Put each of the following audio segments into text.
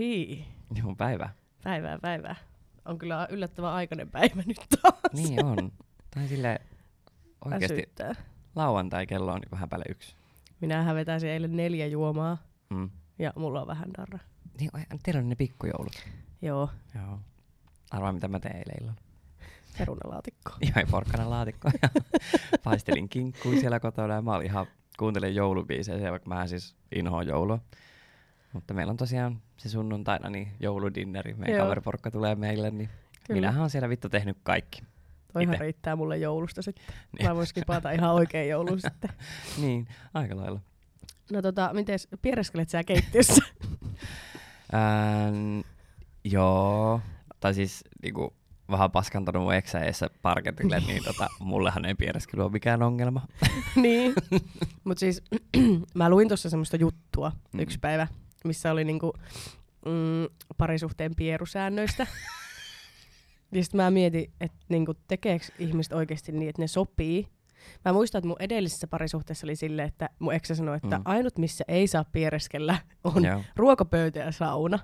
niin. Joo, päivää. On kyllä yllättävän aikainen päivä nyt taas. Niin on. Tai silleen oikeasti asyttää. Lauantai kello on vähän päälle 1. Minähän vetäisin eilen 4 juomaa ja mulla on vähän darra. Niin, teillä on ne pikkujoulut. Joo. Arvaa mitä mä tein eilen illalla. Perunalaatikko. Joo, porkkanalaatikko. Paistelin kinkkuun siellä kotona ja mä olin ihan kuuntelen joulubiisejä, vaikka mä siis inhoan joulua. Mutta meillä on tosiaan se sunnuntaina niin jouludinneri. Meidän kaveriporkka tulee meille, niin kyllä. Minähän on siellä vittu tehnyt kaikki. Toihan ite. Riittää mulle joulusta sitten. Niin. Mä voisin kipata ihan oikein joulun sitten. Niin, aika lailla. No mites piereskelet sä keittiössä? Joo, tai siis niinku vähän paskantanut mun eksäessä parketille, niin mullehan ei piereskely ole mikään ongelma. Niin, mut siis mä luin tossa semmoista juttua yksi päivä, missä oli niinku parisuhteen pierusäännöistä. Ja sit mä mietin, että niinku tekeekö ihmiset oikeesti niin, että ne sopii. Mä muistan, että mun edellisessä parisuhteessa oli silleen, että mun eksä sanoi, että ainut missä ei saa piereskellä on ruokapöytä ja sauna.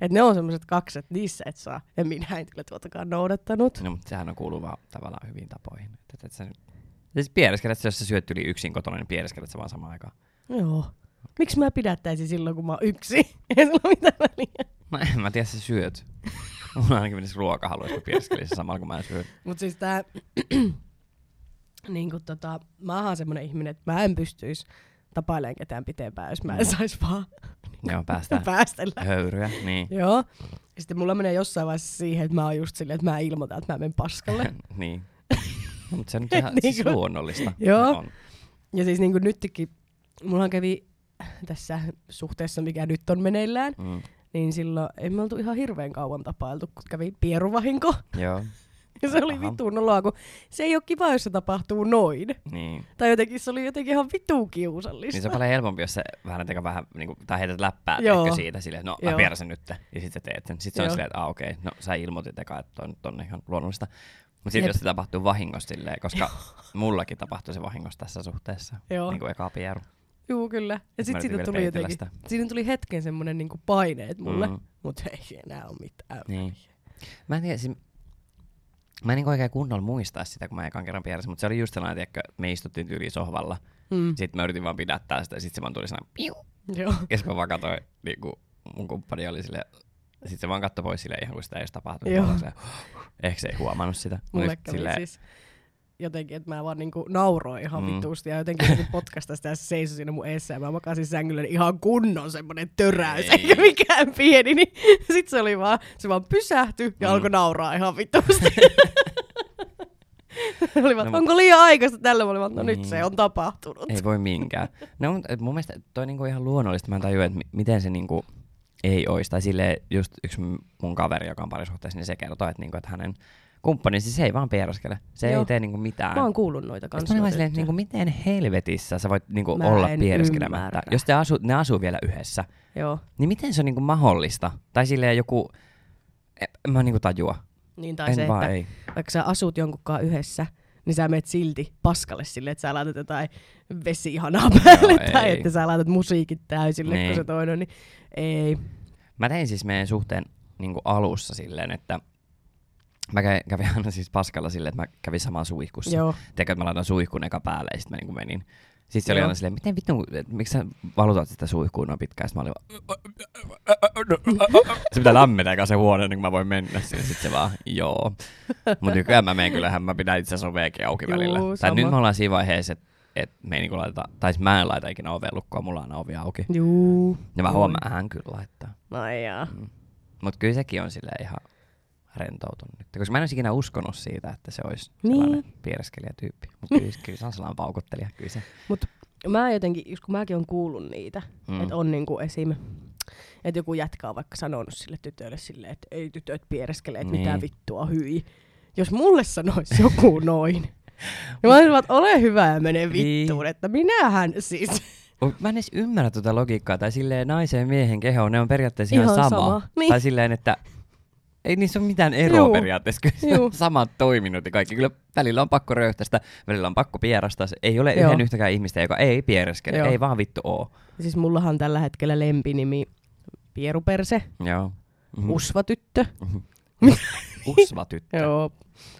Että ne on semmoiset kaksi, että niissä et saa. Ja minä en kyllä tuotakaan noudattanut. No, mutta sehän on kuuluvaa tavallaan hyviin tapoihin. Et sä... siis piereskelet, jos sä syöt yli yksin kotona, niin piereskelet sä vaan samaan aikaan. Joo. Miksi mä pidättäisin silloin, kun mä oon yksin? Ei sulla ole mitään väliä. En mä tiedä, sä syöt. Mulla ainakin menisi ruoka haluaisi, kun piereskelissä samalla, kun mä en syöt. Mut siis tää... niin kuin mä oon semmonen ihminen, että mä en pystyis tapailemaan ketään pitempään, jos mä en sais vaan päästellä höyryä. Niin. Joo. Ja sitten mulla menee jossain vaiheessa siihen, että mä oon just silleen, että mä ilmoitan, että mä menen paskalle. Niin. No, mutta se on nyt ihan siis luonnollista. Joo. On. Ja siis niin kuin nytkin, mulla kävi tässä suhteessa, mikä nyt on meneillään, niin silloin ei me oltu ihan hirveän kauan tapailtu, kun kävi pieruvahinko. Joo. Ja se oli vitun oloa, kun se ei ole kiva, jos se tapahtuu noin. Niin. Tai jotenkin se oli jotenkin ihan vitun kiusallista. Niin se on paljon helpompi, jos sä vähän niinku, tai heität läppää siitä silleen, no mä pieräsen nyt. Ja sit sä teet sen. Sit se on silleen, että okei, no sä ilmoitit eka, että toi nyt on ihan luonnollista. Mut sit jos se tapahtuu vahingossa silleen, koska mullakin tapahtui se vahingossa tässä suhteessa. Joo. Niinku eka pieru. Joo, kyllä. Ja sit siitä tuli jotenkin, siinä tuli hetken semmonen niinku paineet mulle. Mut ei enää oo mitään. Niin. Mä en tiedä, mä en niin oikein kunnolla muistaa sitä, kun mä ekan kerran pieräsin, mutta se oli just sellainen, että me istuttiin tyyliin sohvalla. Sitten mä yritin vaan pidättää sitä, ja sitten se vaan tuli sellainen piu. Ja sitten mä vaan katsoin, niin kuin mun kumppani oli silleen, sitten se vaan katsoi pois silleen ihan kuin sitä ei olisi tapahtunut. Ehkä se ei huomannut sitä. Mulle kävi siis jotenkin, että mä vaan niin kuin nauroin ihan vittuusti, ja jotenkin potkasta sitä, ja se seisoi siinä mun eessä, ja mä makasin sängyllä niin ihan kunnon semmoinen töräys, eikä mikään pieni, niin sit se vaan pysähtyi, ja alkoi nauraa ihan vittuusti. No, onko liian aikaista tällä tavalla? No nyt se on tapahtunut. Ei voi minkään. No, mun mielestä toi on niinku ihan luonnollista. Mä en tajua, että miten se niinku ei olisi. Tai silleen just yksi mun kaveri, joka on parisuhteessa, niin se kertoo, että, niinku, että hänen kumppaninsa siis ei vaan pieräskele. Se ei tee niinku mitään. Mä oon kuullut noita kanssa. Mä silleen, että niinku, miten helvetissä sä voit niinku olla pieräskelemättä. Jos ne asuu vielä yhdessä, niin miten se on niinku mahdollista? Tai silleen joku, en mä niinku tajua. Niin, tai en se, että ei. Vaikka sä asut jonkunkaan yhdessä, niin sä menet silti paskalle silleen, että sä laitat jotain vesihanaa päälle, tai että sä laitat musiikit täysille, kun se toinen, niin ei. Mä tein siis meidän suhteen niin kuin alussa silleen, että mä kävin aina siis paskalla silleen, että mä kävin samaan suihkussa. Teekö, että mä laitan suihkun eka päälle, ja sit mä niin kuin menin. Sitten se oli aina silleen, miten vittu, miksi sä valutat sitä suihkuun noin pitkään? Sitten mä olin vaan... Se pitää lämmetä se huone, niin kun mä voin mennä sinne. Sitten se vaan, joo. Mutta nykyään mä menen kyllähän, mä pidän itse asiassa oveekin auki välillä. Tai nyt me ollaan siinä vaiheessa, että me ei niinku laiteta... Tai mä en laita ikinä oveen lukkoa, mulla on ovi auki. Juu. Ja mä huomaan, että hän kyllä laittaa. No jaa. Mut kyllä sekin on silleen ihan rentoutunut nyt. Koska mä en olisi ikinä uskonut siitä, että se olisi sellainen piereskelijätyyppi. Mutta kyllä se on sellainen paukuttelija. Mutta mä jotenkin, kun mäkin olen kuullut niitä, että on niinku esim. Että joku jätkä on vaikka sanonut sille tytölle silleen, että ei tytöt piereskele, että mitä vittua hyi. Jos mulle sanoisi joku noin, niin mä olisin vaan, ole hyvä ja mene vittuun, että minähän siis... Mä en edes ymmärrä tuota logiikkaa. Tai silleen naisen ja miehen keho, ne on periaatteessa ihan sama. Niin. Tai silleen, että... Ei niissä ole mitään eroa periaatteessa, kyllä samat toiminnot ja kaikki. Kyllä välillä on pakko röyhtästä, välillä on pakko pierasta. Ei ole yhden yhtäkään ihmistä, joka ei piereskele, ei vaan vittu oo. Siis mullahan tällä hetkellä lempinimi Pieruperse. Joo. Mm-hmm. Usvatyttö. Usvatyttö. Joo.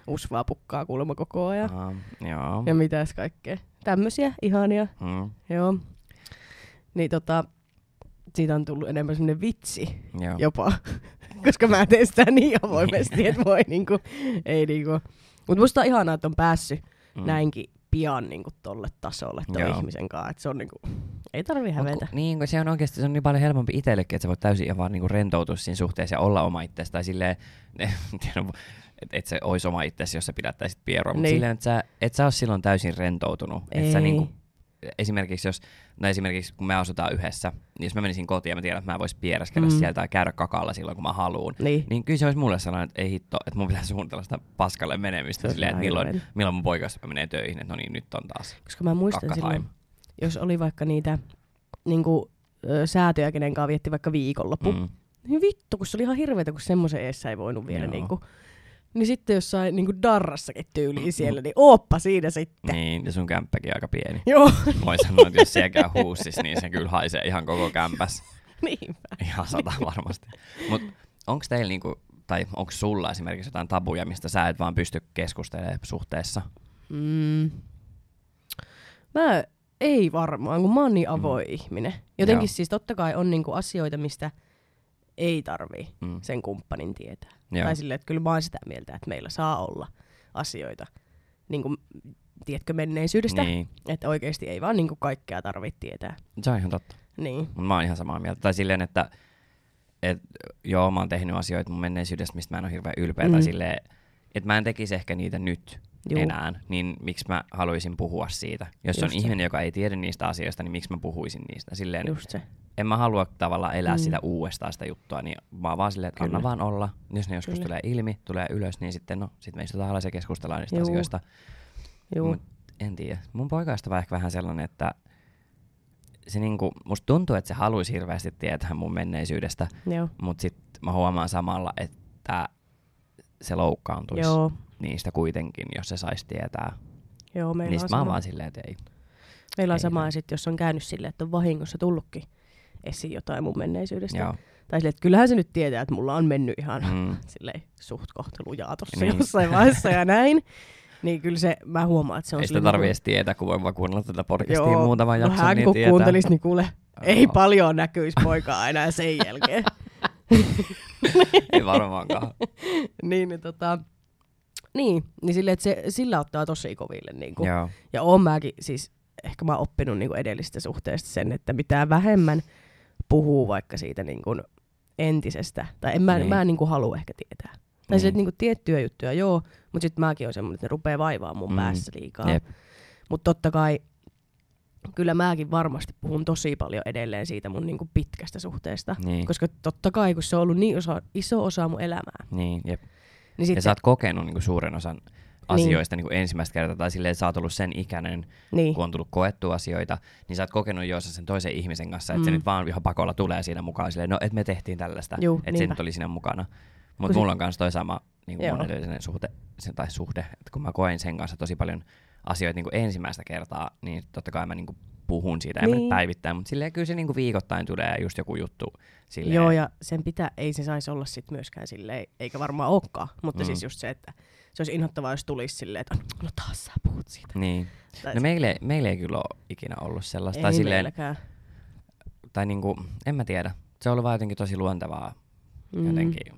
Usvaa pukkaa kuulemma koko ajan. Joo. Ja mitäs kaikkea. Tämmösiä ihania. Mm. Joo. Niin siitä on tullut enemmän semmoinen vitsi jopa. Koska mä teen sitä niin avoimesti, että voi niinku, ei niinku. Mut musta on ihanaa, että on päässyt näinkin pian niinku tolle tasolle ton ihmisen kanssa. Et se on niinku, ei tarvii hävetä. Niin, kun se on oikeesti, se on niin paljon helpompi itsellekin, että sä voit täysin vaan niinku rentoutua siinä suhteessa ja olla oma itsesi. Tai silleen, et se ois oma itsesi, jos sä pidättäisit pieroa. Mut niin. Silleen, että et sä ois silloin täysin rentoutunut. Et sä niinku, esimerkiksi kun me asutaan yhdessä, niin jos mä menisin kotiin ja mä tiedän, että mä vois pieräskellä sieltä tai käydä kakalla silloin, kun mä haluun, niin kyllä se olisi mulle sellainen, että ei hitto, että mun pitää suunnitella sitä paskalle menemistä silleen, että milloin mun poikaystävä menee töihin, että no niin, nyt on taas. Koska mä muistan silloin, jos oli vaikka niitä niinku, säätöjä, kenen kanssa vietti vaikka viikonloppu, niin vittu, kun se oli ihan hirveetä, kun semmoisen eessä ei voinut vielä niinku. Niin sitten jossain niinku darrassakin tyyliin siellä, niin ooppa siinä sitten. Niin, ja sun kämppäkin aika pieni. Joo. Voi sanoa, että jos siellä käy huussis, niin se kyllä haisee ihan koko kämpäs. Niinpä. Ihan sata varmasti. Mut onks teillä niinku, tai onks sulla esimerkiksi jotain tabuja, mistä sä et vaan pysty keskustelemaan suhteessa? Mä ei varmaan, kun mä oon niin avoin ihminen. Jotenkin siis totta kai on niinku asioita, mistä ei tarvii sen kumppanin tietää. Joo. Tai silleen, että kyllä mä oon sitä mieltä, että meillä saa olla asioita, niin kuin, tiedätkö, menneisyydestä. Niin. Että oikeesti ei vaan niin kuin kaikkea tarvitse tietää. Se on ihan totta. Niin. Mä oon ihan samaa mieltä. Tai silleen, että joo, mä oon tehnyt asioita mun menneisyydestä, mistä mä en ole hirveän ylpeä. Tai silleen, että mä en tekisi ehkä niitä nyt enää, niin miksi mä haluaisin puhua siitä. Jos on ihminen, joka ei tiedä niistä asioista, niin miksi mä puhuisin niistä. Silleen, en mä halua tavallaan elää sitä uudestaan sitä juttua, niin mä oon vaan silleen, että anna vaan olla. Jos ne joskus tulee ilmi, tulee ylös, niin sitten sit me istutaan alas ja keskustellaan niistä asioista. Mut en tiedä. Mun poikaista on ehkä vähän sellainen, että se niinku, musta tuntuu, että se haluaisi hirveästi tietää mun menneisyydestä, mut sit mä huomaan samalla, että se loukkaantuisi niistä kuitenkin, jos se saisi tietää. Joo, meillä niistä on mä oon vaan silleen, että ei. Meillä on sama, sit, jos on käynyt silleen, että on vahingossa tullutkin esiin jotain mun menneisyydestä. Joo. Tai silleen, että kyllähän se nyt tietää, että mulla on mennyt ihan silleen suht kohtelujaa tossa jossain vaiheessa ja näin. Niin kyllä se, mä huomaan, että se on... Ei sitä tarvii edes tietää, kun voin vaan kuunnella tätä podcastia muutaman jakson, niin kun tietää. Kun kuuntelis, niin kuule, ei paljon näkyisi poikaa enää sen jälkeen. Ei varmaankaan. Niin silleen, että se sillä ottaa tosi koville. Niin kuin. Ja oon mäkin, siis ehkä mä oon oppinut niin kuin edellisestä suhteesta sen, että mitä vähemmän puhuu vaikka siitä niin kuin entisestä. Tai mä en niin kuin halua ehkä tietää. Tai silleen, että niin kuin tiettyjä juttuja, joo, mutta sit mäkin oon semmoinen, että ne rupee vaivaa mun päässä liikaa. Mutta totta kai, kyllä mäkin varmasti puhun tosi paljon edelleen siitä mun niin kuin pitkästä suhteesta. Niin. Koska totta kai, kun se on ollut niin iso osa mun elämää. Niin, niin sitten, ja sä oot kokenut niin kuin suuren osan asioista niin kuin ensimmäistä kertaa, tai silleen sä oot ollut sen ikäinen, kun on tullut koettua asioita, niin sä oot kokenut joissa sen toisen ihmisen kanssa, että se nyt vaan ihan pakolla tulee siinä mukaan, silleen, no et me tehtiin tällaista, että se nyt oli siinä mukana. Mutta mulla on kanssa toi sama niin kuin mun edellinen suhde, että kun mä koen sen kanssa tosi paljon asioita niin kuin ensimmäistä kertaa, niin totta kai mä niin kuin puhun siitä, en mä nyt päivittäin, mutta silleen kyllä se niin kuin viikoittain tulee just joku juttu. Silleen. Joo, ja sen pitää, ei se saisi olla sit myöskään silleen, eikä varmaan olekaan, mutta siis just se, että se olisi inhottavaa, jos tulisi silleen, että no taas sä puhut siitä. Niin. Tai no meillä ei kyllä ole ikinä ollut sellaista. Ei silleen, meilläkään. Tai niinku, en mä tiedä, se on ollut vaan jotenkin tosi luontevaa jotenkin.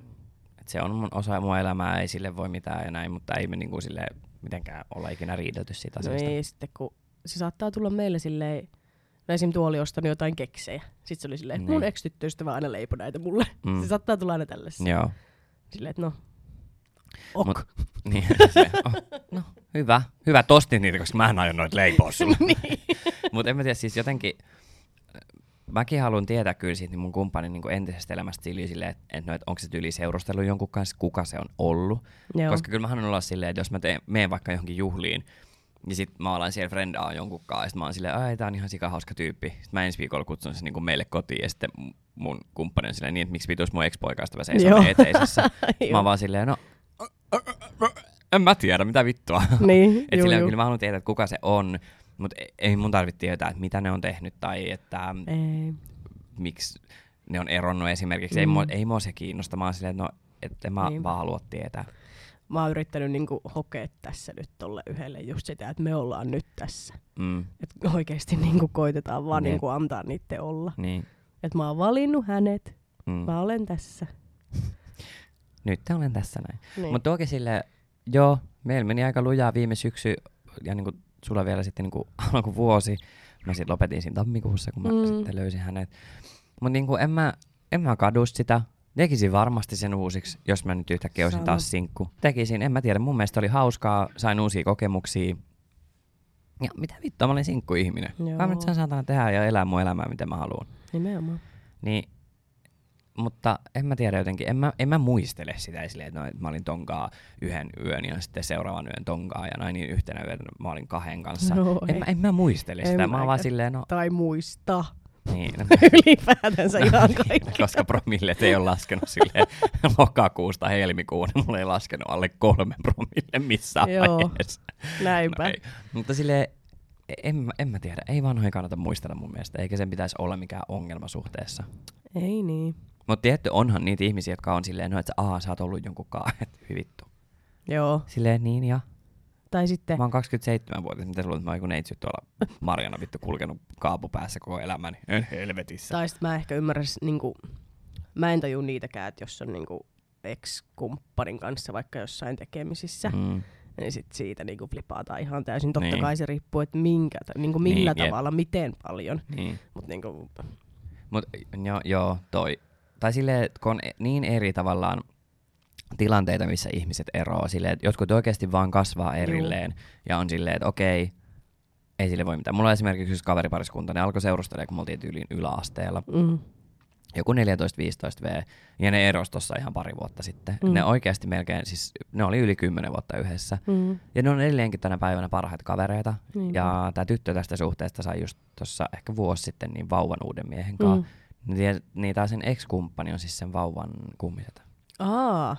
Et se on osa mun elämää, ei sille voi mitään ja näin, mutta ei me niinku silleen mitenkään olla ikinä riidelty siitä asiasta. No ei, sitten kun se saattaa tulla meille silleen, no esim. Tuo oli ostanut jotain keksejä. Sitten se oli silleen, että mun ex-tyttöystävä aina leipoi näitä mulle. Se saattaa tulla aina tällaista. Joo. Silleen, että no, ok. Niin, se, no, hyvä tosti niitä, koska mä en aio noita leipoa sulle. Niin. Mutta en mä tiedä, siis jotenkin, mäkin haluan tietää kyllä siitä niin mun kumppanin niin entisestä elämästä silleen, että onko se tyyli seurustellut jonkun kanssa, kuka se on ollut. Joo. Koska kyllä mä haluan olla silleen, että jos mä menen vaikka johonkin juhliin, ja sit mä alan siellä frendaa jonkun kanssa, ja sit mä oon silleen, ai tää on ihan sikahauska tyyppi. Sit mä ensi viikolla kutsun sen niinku meille kotiin, ja sitten mun kumppani on silleen niin, että miksi vitus mun ex-poikaistava seisoo eteisessä. Mä oon vaan silleen, no en mä tiedä, mitä vittua. Niin, et silleen kyllä mä haluan tietää, että kuka se on, mut ei mun tarvitse tietää, että mitä ne on tehnyt, tai että miksi ne on eronnut esimerkiksi. Ei mua se kiinnosta. Mä oon silleen, että no, et en mä vaan halua tietää. Mä oon yrittänyt niinku hokea tässä nyt tolle yhdelle just sitä, että me ollaan nyt tässä. Mm. Että oikeesti niinku koitetaan vaan niinku antaa niitten olla. Niin. Että mä oon valinnut hänet. Mm. Mä olen tässä. Nyt olen tässä näin. Niin. Mutta toki silleen, joo, meillä meni aika lujaa viime syksy ja niinku sulla vielä sitten niinku alku vuosi. Mä sit lopetin siinä tammikuussa, kun mä sitten löysin hänet. Mut niinku en mä kadu sitä. Tekisin varmasti sen uusiksi, jos mä nyt yhtäkkiä olisin taas sinkku. Tekisin, en mä tiedä, mun mielestä oli hauskaa, sain uusia kokemuksia. Ja mitä vittua, mä olin sinkkuihminen. Mä nyt saan saatana tehdä ja elää mun elämää, mitä mä haluan. Nimenomaan. Niin, mutta en mä tiedä jotenkin, en mä muistele sitä silleen, että no, et mä olin tonkaa yhden yön ja sitten seuraavan yön tonkaa ja näin niin yhtenä yönä mä olin kahden kanssa. No, en mä muistele sitä, mä vaan silleen no... Tai muista. Niin. Ylipäätänsä ihan kaikki. Koska promillet ei ole laskenut silleen lokakuusta helmikuun, mulla ei laskenut alle 3 promille missään vaiheessa. Näinpä. No, mutta silleen, en mä tiedä, ei vanhoja kannata muistella mun mielestä, eikä sen pitäisi olla mikään ongelma suhteessa. Ei niin. Mutta tietty onhan niitä ihmisiä, jotka on silleen, no, että sä oot ollut jonkun kaa, että hyvittu. Joo. Silleen niin ja... Tai sitten... Mä oon 27-vuotias, mitä sä luulet, että mä oon joku neitsyt tuolla Marjana vittu kulkenut kaapupäässä koko elämäni. En helvetissä. Tai sitten mä ehkä ymmärräs, niinku, mä en taju niitäkään, että jos on niinku ex-kumppanin kanssa vaikka jossain tekemisissä, niin sit siitä niinku flipaataan ihan täysin. Totta kai se riippuu, että millä tavalla, miten paljon. Niin. Mut niinku... Mut joo, toi. Tai silleen, kun on niin eri tavallaan tilanteita, missä ihmiset eroaa silleen, että jotkut oikeasti vaan kasvaa erilleen ja on silleen, että okei, ei sille voi mitään. Mulla on esimerkiksi yksi kaveripariskunta, ne alkoi seurustelemaan, kun me oltiin tyyliin yläasteella. Joku 14-15 V, ja ne erosi tossa ihan pari vuotta sitten. Ne oikeasti melkein, siis ne oli yli 10 vuotta yhdessä. Ja ne on edelleenkin tänä päivänä parhaita kavereita. Ja tää tyttö tästä suhteesta sai just tossa ehkä vuosi sitten niin vauvan uuden miehen kanssa. Niin tää sen ex-kumppani on siis sen vauvan kummiseta.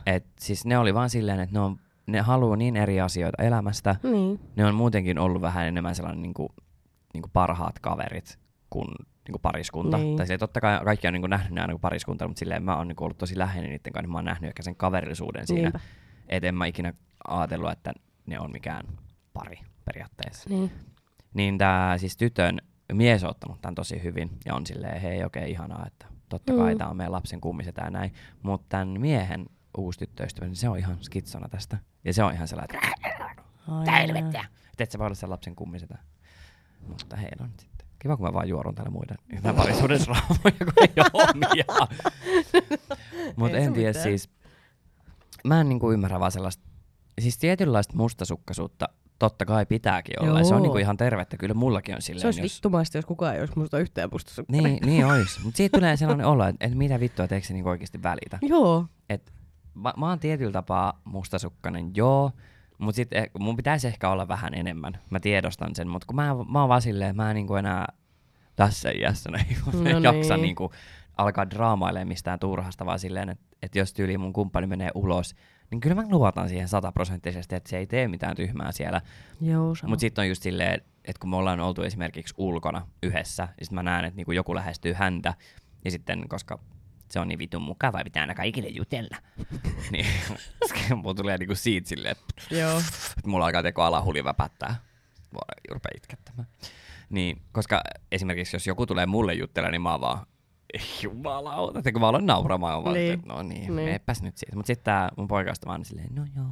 Et siis ne oli vaan silleen, että ne haluaa niin eri asioita elämästä. Ne on muutenkin ollut vähän enemmän sellainen niinku parhaat kaverit kuin niinku pariskunta. Tai silleen, totta kai kaikki on niinku nähnyt ne aina kuin pariskunta, mutta silleen mä oon niinku ollut tosi läheinen niiden kanssa, niin mä oon nähnyt ehkä sen kaverillisuuden siinä. Et en mä ikinä ajatellut, että ne on mikään pari periaatteessa. Niin tää siis tytön mies on ottanut tämän tosi hyvin ja on silleen, hei okei, ihanaa, että totta kai tää on meidän lapsen kummiset ja näin, mutta tämän miehen uusi tyttöystävä, niin se on ihan skitsona tästä. Ja se on ihan sellainen, että et sä voi olla sen lapsen kummiset. Mutta hei, no nyt sitten. Kiva, kun mä vaan juorun täällä muiden yhden parisuuden raamoja, kun ei oo omia. Mutta en tiedä siis, mä en niinku ymmärrä vaan sellaista, siis tietynlaista mustasukkaisuutta. Totta kai pitääkin olla. Ja se on niinku ihan tervettä. Kyllä mullakin on silleen. Se olisi vittumaista, jos kukaan ei olisi musta yhtään mustasukkainen. Niin olisi. Mutta siitä tulee sellainen olo, että et mitä vittua, etteikö se niinku oikeasti välitä. Joo. Et, mä oon tietyllä tapaa mustasukkainen, joo. Mutta sitten mun pitäisi ehkä olla vähän enemmän. Mä tiedostan sen. Mutta kun mä oon vaan silleen, mä en niinku enää tässä iässä jaksa niinku alkaa draamailemaan mistään turhasta. Vaan silleen, että jos tyyli mun kumppani menee ulos, niin kyllä mä luotan siihen 100%, että se ei tee mitään tyhmää siellä. Mutta sitten on just silleen, että kun me ollaan oltu esimerkiksi ulkona yhdessä, ja sitten mä näen, että niinku joku lähestyy häntä, ja sitten koska se on niin vitun mukavaa, pitää ainakaan ikinä jutella. Niin mulla tulee niinku siitä silleen, että mulla alkaa teko alahuli väpättää. Mä rupean itkettämään. Niin, koska esimerkiksi jos joku tulee mulle juttelemaan, niin mä oon vaan... Jumalauta, että kun mä aloin nauramaan, vaan että no niin, meepäs nyt siitä. Mutta sitten tää mun poikaystävä on silleen, no joo,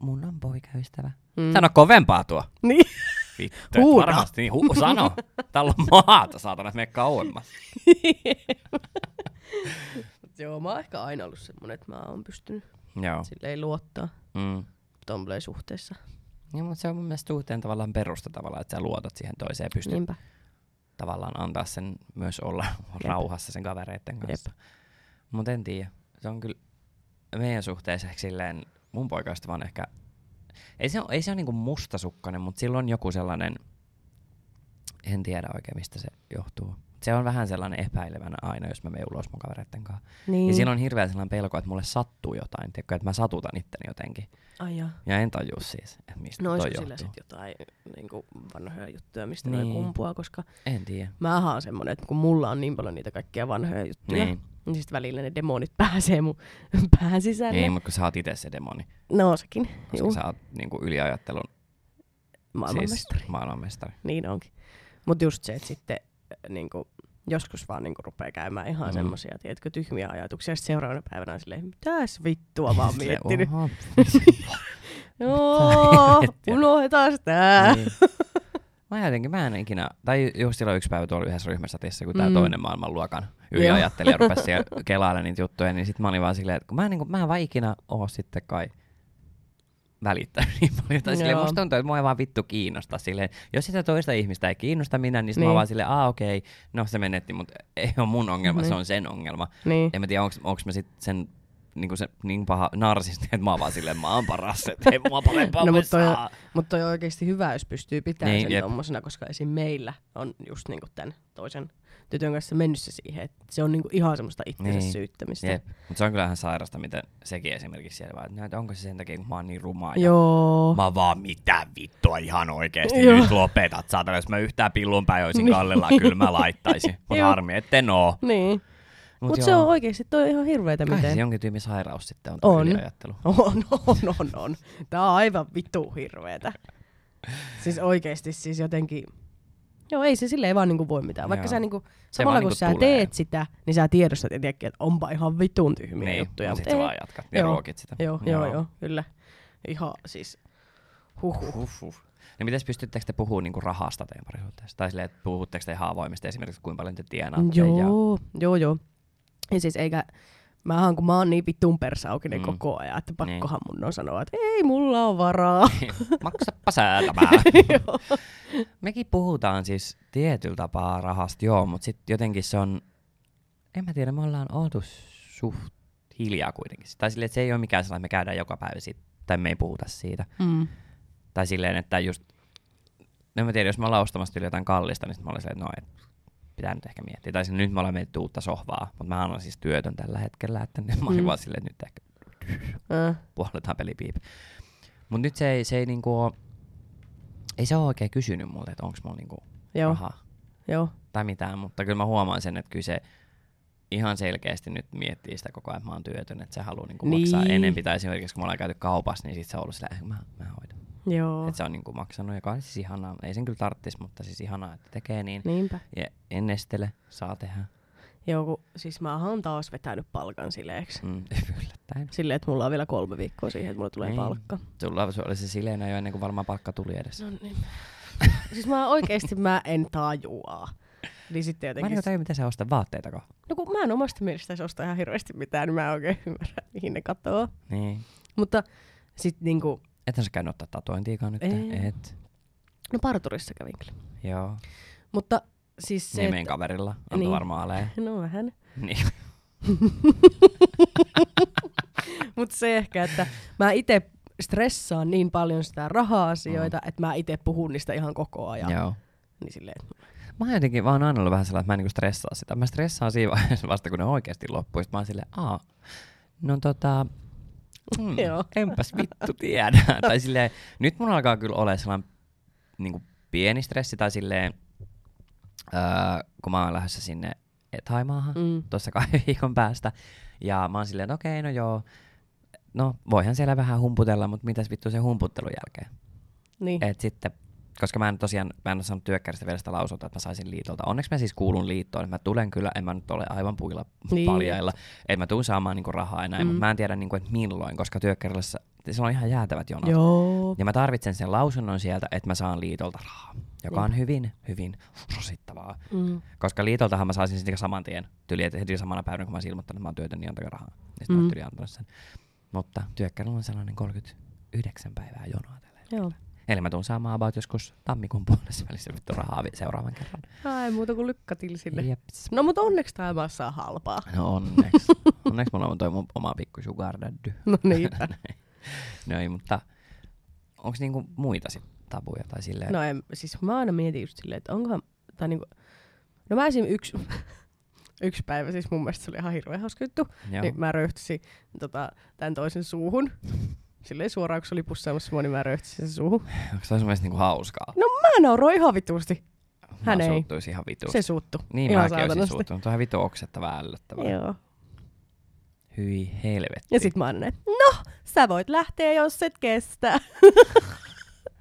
mun on poikaystävä. Sano kovempaa tuo. Niin. Vittu, huuda. Varmasti. Niin, sano. Täällä on maata, saatana, että mene kauemmas. Joo, mä oon ehkä aina ollut semmonen, että mä oon pystynyt silleen luottaa tommoleen suhteessa. Joo, mutta se on mun mielestä suhteen tavallaan perusta tavallaan, että sä luotat siihen toiseen pystyyn. Niinpä. Tavallaan antaa sen myös olla rauhassa sen kavereiden kanssa. Mutta en tiedä. Se on kyllä meidän suhteessa ehkä silleen, mun poikaista vaan ehkä, ei se ole niinku mustasukkainen, mutta sillä on joku sellainen, en tiedä oikein mistä se johtuu. se on vähän sellainen epäilevänä aina, jos mä menen ulos mun kavereitten kanssa. Niin. Ja siellä on hirveän sellainen pelko, että mulle sattuu jotain, tiedätkö, että mä satutan itteni jotenkin. Ai ja. Ja en tajua siis, että mistä toi johtuu. No sillä sit jotain niin kuin vanhoja juttuja, mistä niin. Noi kumpuaa, koska en tiedä. Mähän on semmonen, että kun mulla on niin paljon niitä kaikkia vanhoja juttuja, niin sit välillä ne demonit pääsee mun pään sisälle. Ei, mutta kun sä oot itse se demoni. No sekin, koska juu. Sä oot niin kuin yliajattelun maailmanmestari. Siis maailmanmestari. Niin onkin. Mut just se, että sitten niinku joskus vaan niinku rupeaa käymään ihan semmosia, tiedätkö, tyhmiä ajatuksia, ja sitten seuraavana päivänä on silleen, mitäs vittua mä oon miettinyt. Joo, unohdetaan tää. Niin. Mä en ikinä, tai just silloin yksi päivä tuolla yhdessä ryhmässä tissä, kun tää toinen maailmanluokan yliajattelija rupesi siellä kelailemaan niitä juttuja, niin sit mä olin vaan silleen, että kun mä en vaan ikinä oo sitten kai välittänyt niin paljon. Tai silleen, musta tuntuu, että mua ei vaan vittu kiinnosta. Silleen, jos sitä toista ihmistä ei kiinnosta minä, niin mä vaan silleen, okei, no se menetti, mutta ei ole mun ongelma, se on sen ongelma. Niin. En mä tiedä, onko mä sit sen niinku se niin paha narsisti, että mä oon vaan silleen, mä oon paras, että ei mua parempaa no, saa. Mutta toi on oikeesti hyvä, jos pystyy pitämään niin, sen tommosena, koska esim. Meillä on just niinku tän toisen tytön kanssa mennyt se siihen, että se on niinku ihan semmoista itsensä syyttämistä. Jep. Mut se on kyllä ihan sairasta, miten sekin esimerkiksi siellä vaan, että onko se sen takia, kun mä oon niin rumaa ja mä vaan mitä vittua ihan oikeesti, nyt lopetat saatana, jos mä yhtään pillun päin olisin kallella, kyllä mä laittaisin, mut harmi etten oo. Niin. Mutta se on oikeesti, toi on ihan hirveetä miten. Kai se jonkin tyypin sairaus sitten on toi yliajattelu. On. Tää on aivan vittu hirveetä. Siis oikeesti siis jotenkin. Joo, ei se silleen vaan niinku voi mitään. Vaikka sä niinku, samalla kun niinku sä teet sitä, niin sä tiedostat ja tiedät, että onpa ihan vitun tyhmiä juttuja. Niin, sit sä vaan jatkat ja ruokit sitä. Joo, kyllä. Ihan siis No mites pystyttekö te puhumaan niinku rahasta teidän parisuhteessa? Tai silleen, että puhutteko te ihan avoimesti esimerkiksi, kuinka paljon te tienaatte? Joo. Ja siis eikä, kun mä oon niin vittuun persaukinen koko ajan, että pakkohan mun on sanoa, että ei mulla on varaa. Maksappa sä tämä. Mekin puhutaan siis tietyllä tapaa rahasta, mutta sitten jotenkin se on, en mä tiedä, me ollaan oltu suht hiljaa kuitenkin. Tai silleen, että se ei ole mikään sellainen, että me käydään joka päivä siitä, tai me ei puhuta siitä. Mm. Tai silleen, että just, en mä tiedä, jos mä ollaan ostamassa jotain kallista, niin mä olen silleen, että pitää nyt ehkä miettiä. Tai nyt me ollaan mietitty uutta sohvaa, mutta mä olen siis työtön tällä hetkellä, että mä olin vaan silleen, että nyt ehkä puoletaan pelipiipi. Mut nyt se ei niinku oo, ei se oo oikein kysynyt multa, että onks mulla niinku rahaa tai mitään, mutta kyllä mä huomaan sen, että kyllä se ihan selkeästi nyt miettii sitä koko ajan, että mä oon työtön, että se haluu niinku maksaa enemmän. Tai esimerkiksi kun me ollaan käyty kaupassa, niin sit se on ollut silleen, että mä hoidan. Että se on niinku maksanut, joka on siis ihanaa. Ei sen kyllä tarttis, mutta siis ihanaa, että tekee niin. Niinpä. Ja en estele, saa tehdä. Joo, kun siis mähän on taas vetänyt palkan sileeksi. Yllättäen. Silleen, että mulla on vielä 3 viikkoa siihen, että mulla tulee palkka. Sulla oli se sileenä jo ennen kuin varmaan palkka tuli edes. No niin. Siis mä oikeesti en tajua. Niin sitten jotenkin. Mä en tajua, mitä sä ostat vaatteitako. No kun mä en omasta mielestäni osta ihan hirveästi mitään, niin mä en oikein ymmärrä, mihin ne katoaa. Niin. Mutta sit niinku. Ethän sä käynyt ottaa tatuointiikaa nyt? Et. No parturissa kävin kyllä. Joo. Mutta siis se, Nimen kaverilla antoi varmaan aleen. No vähän. Niin. Mut se ehkä, että mä ite stressaan niin paljon sitä raha-asioita, että mä ite puhun niistä ihan koko ajan. Joo. Niin silleen. Mä oon jotenkin vaan aina ollut vähän sellainen, että mä en niinku stressaa sitä. Mä stressaan siinä vaiheessa vasta, kun ne oikeesti loppuu. Sit mä oon silleen, no tota. Enpäs vittu tiedä. Tai silleen, nyt mun alkaa kyllä olemaan sellainen niinku pieni stressi, tai silleen, kun mä oon lähdössä sinne Thaimaahan tuossa 2 viikon päästä, ja mä oon silleen, että okei, no joo, no voihan siellä vähän humputella, mutta mitäs vittu sen humputtelun jälkeen? Niin. Et sitten, koska mä en ole saanut työkkäristä vielä sitä lausuntoa, että mä saisin liitolta. Onneksi mä siis kuulun liittoon, että mä tulen kyllä, en mä nyt ole aivan puilla paljailla, että mä tuun saamaan niinku rahaa enää, mutta mä en tiedä niinku, että milloin, koska työkkärilässä se on ihan jäätävät jonot. Ja mä tarvitsen sen lausunnon sieltä, että mä saan liitolta rahaa, joka on hyvin, hyvin rasittavaa. Koska liitoltahan mä saisin sitten saman tien tyli, että heti samana päivänä, kun mä oon ilmoittanut, että mä oon työtön, niin antakaa rahaa. Ja sitten mä oon tyli antanut sen. Mutta työkkärillä on sellainen 39 päivää jonoa tällä hetkellä. Eli mä tuun saamaan about joskus tammikuun puolessa välissä rahaa seuraavan kerran. Ai muuta kuin lykkätil sinne. Jeps. No mut onneksi tää maassa on halpaa. No onneksi. Onneksi mulla on toi mun oma pikku sugar daddy. No niitä. No ei, mutta onks niinku muita sit tabuja tai silleen? No en, siis mä aina mietin just silleen, että onkohan, tai niinku, No mä esim. Yksi päivä, siis mun mielestä se oli ihan hirveän hauska juttu, niin mä röyhtäsin tämän toisen suuhun. Silleen suoraan, kun se oli pussaamassa mua, niin mä röyhtäsin sen suuhun. Onko se sun mielestä niinku hauskaa? No mä nauroin ihan vitusti. Hän ei. Suuttuisi ihan vitusti. Se suuttu. Niin ihan mäkin olisin suuttunut. Tuo on ihan vitu oksettavaa ällöttävää. Joo. Hyi helvetti. Ja sit mä annan, että no, sä voit lähteä, jos et kestä.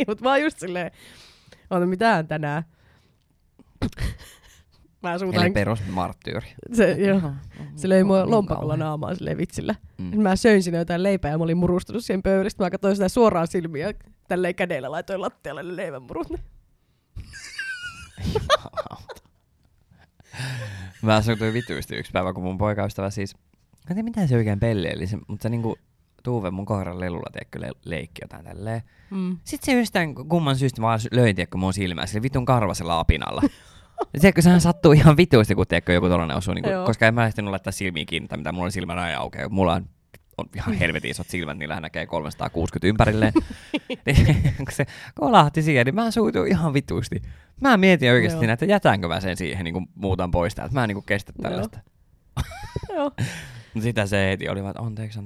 Mut mä oon just silleen, oota mitään tänään. Eli perusmarttyyri. Se löi mua lompakolla naamaan silleen vitsillä. Mm. Mä söin sinne jotain leipää ja mä olin murustunut siihen pöydästä. Mä katsoin sitä suoraan silmiä ja tälleen kädellä laitoin lattialle ne leivän murut. Mä suutuin vituisti yksi päivä, kun mun poikaystävä siis... Mä en tiedä, mitä se oikein pelleellisi, mutta se niinku... Tuuve mun kohdan lelulla leikki jotain tälleen. Mm. Sitten se yhdistään kumman syystä vaan löi mun silmää sille vitun karvasella apinalla. Tiedätkö, sehän sattuu ihan vituisti, kun tiedätkö, joku tollainen osuu, niin kun, koska en mä lähtenyt laittaa silmiin kiinni tai mitä, mulla on silmän ajan aukeaa. Mulla on ihan helvetin isot silmät, niillähän näkee 360 ympärilleen. Kun se kolahti siihen, niin mä suutuin ihan vituisti. Mä mietin oikeasti, että jätäänkö mä sen siihen, niin kuin muutan pois täältä. Mä en niin kuin kestä tällaista. Joo. Sitä se heti oli vaan, että anteeksi.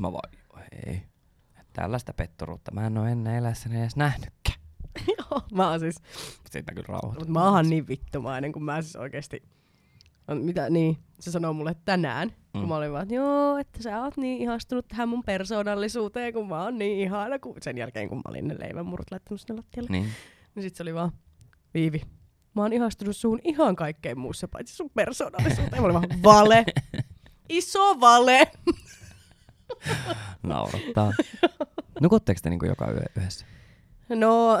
Mä vaan, ei. Tällaista petturuutta mä en oo ennen elässäni edes nähnytkään. Joo, mä oon siis... Siitä kyllä rauhoittaa. Mut mä oon niin vittumainen, kun mä siis oikeesti... Mitä niin? Se sanoo mulle tänään, kun mä olin vaan, että joo, että sä oot niin ihastunut tähän mun persoonallisuuteen, kun mä oon niin ihana. Sen jälkeen, kun mä olin ne leivänmurut laittanut sinne lattialle. Niin sit se oli vaan, Viivi, mä oon ihastunut suhun ihan kaikkeen muussa, paitsi sun persoonallisuuteen. Mä olin vaan, vale! Iso vale! Naurattaa. Nukutteko te niinku joka yö yhdessä? No,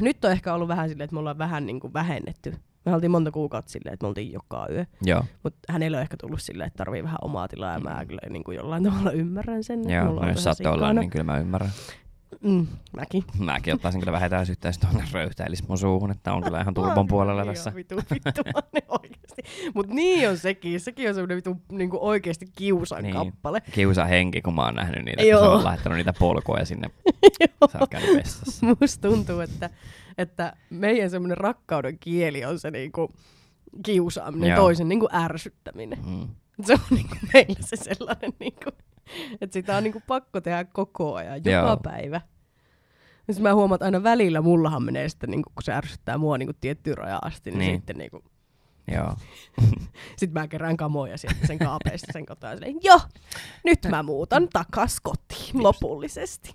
nyt on ehkä ollut vähän silleen, että me ollaan vähän niinku vähennetty. Me oltiin monta kuukautta silleen, että me oltiin joka yö. Mutta hänellä on ehkä tullut silleen, että tarvii vähän omaa tilaa ja mä kyllä niinku jollain tavalla ymmärrän sen. Joo, no jos saatte olla, niin kyllä mä ymmärrän. Mäkin ottaisin kyllä vähän täysyttä ja sit on röyhtäilis mun suuhun, että on kyllä ihan turpon puolella tässä. Vittu, oikeesti. Mut niin on sekin on semmonen vittu niinku oikeesti kiusan kappale. Kiusan henki, kun mä oon nähnyt niitä, kun sä oot laittanut niitä polkoja sinne. Sä oot käynyt vessassa. Musta tuntuu, että meidän semmonen rakkauden kieli on se niinku kiusaaminen, toisen niinku ärsyttäminen. Mm. Se on niinku meillä se sellainen niinku... Että sitä on niinku pakko tehdä koko ajan, joka päivä. Ja mä huomaan, että aina välillä mullahan menee sitten, niinku, kun se ärsyttää mua niinku tiettyyn rajaan asti, niin sitten niinku... Joo. Sitten mä kerään kamoja sieltä sen kaapeista sen kotoa ja silleen, joo, nyt mä muutan takas kotiin lopullisesti.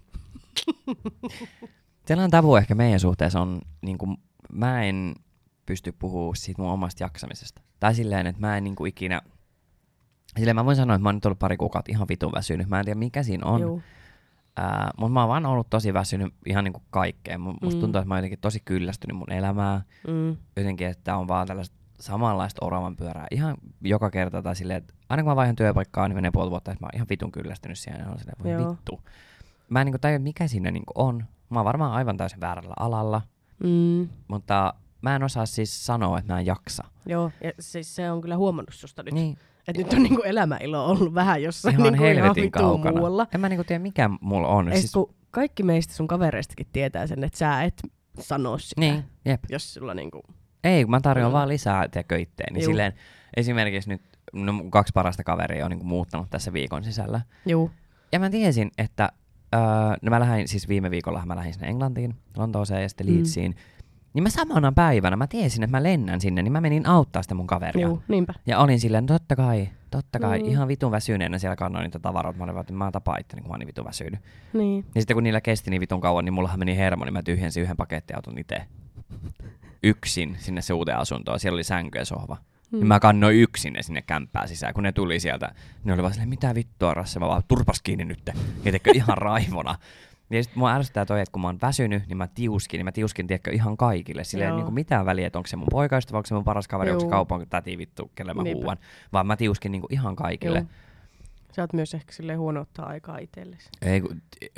Sellainen tabu ehkä meidän suhteessa on, niinku, mä en pysty puhumaan siitä mun omasta jaksamisesta. Tai silleen, että mä en niinku ikinä... Silleen mä voin sanoa, että mä oon nyt ollut pari kuukautta ihan vitun väsynyt. Mä en tiedä, mikä siinä on. Mutta mä oon vaan ollut tosi väsynyt ihan niinku kaikkeen. Musta tuntuu, että mä oon jotenkin tosi kyllästynyt mun elämään. Jotenkin, että on vaan tällaista samanlaista oravan pyörää ihan joka kerta. Tai silleen, että aina kun mä vaihan työpaikkaa, niin menee puoli vuotta, että mä oon ihan vitun kyllästynyt siihen. Ja on silleen, voi vittu. Mä en niinku tajua, mikä siinä niinku on. Mä oon varmaan aivan täysin väärällä alalla. Mutta mä en osaa siis sanoa, että mä en jaksa. Joo, ja siis se on kyllä huomannut susta nyt. Niin. Että nyt on niinku elämäilo ollut vähän jossain ihan niinku helvetin kaukana. Muualla. En mä niinku tiedä, mikä mulla on. Siis... Kun kaikki meistä sun kavereistakin tietää sen, että sä et sano sitä. Niin, jep. Jos sulla niinku... Ei, kun mä tarjoan vaan lisää itteeni. Silleen, esimerkiksi nyt kaksi parasta kaveria on niinku muuttanut tässä viikon sisällä. Juu. Ja mä tiesin, että... no mä lähdin, siis viime viikolla mä lähdin sinne Englantiin, Lontooseen ja sitten Leedsiin. Niin mä samana päivänä, mä tiesin, että mä lennän sinne, niin mä menin auttaa sitä mun kaveria. Juu, niinpä. Ja olin silleen, totta kai, ihan vitun väsyneenä siellä kannoin niitä tavaroita. Mä olin vaan, että mä tapaan itteni, kun mä olin vitun väsynyt. Niin. Ja sitten kun niillä kesti niin vitun kauan, niin mullahan meni hermo, niin mä tyhjensin yhden pakettiauton itse. Yksin sinne se uuteen asuntoon. Siellä oli sänky ja sohva. Niin mä kannoin yksin ne sinne kämppää sisään. Kun ne tuli sieltä, ne oli vaan silleen, mitä vittua Rasse, mä vaan turpas kiinni nytte. Mietekö ihan raivona. Ja sit mua ärsyttää toi, että kun mä oon väsynyt, niin mä tiuskin tiedätkö ihan kaikille. Sillä ei niinku mitään väliä, että onko se mun poikaystävä, onko se mun paras kaveri, onko se kaupan täti vittu, kelle mä huuan. Vaan mä tiuskin niinku ihan kaikille. Sä oot myös ehkä silleen huono ottaa aikaa itsellesi. Ei,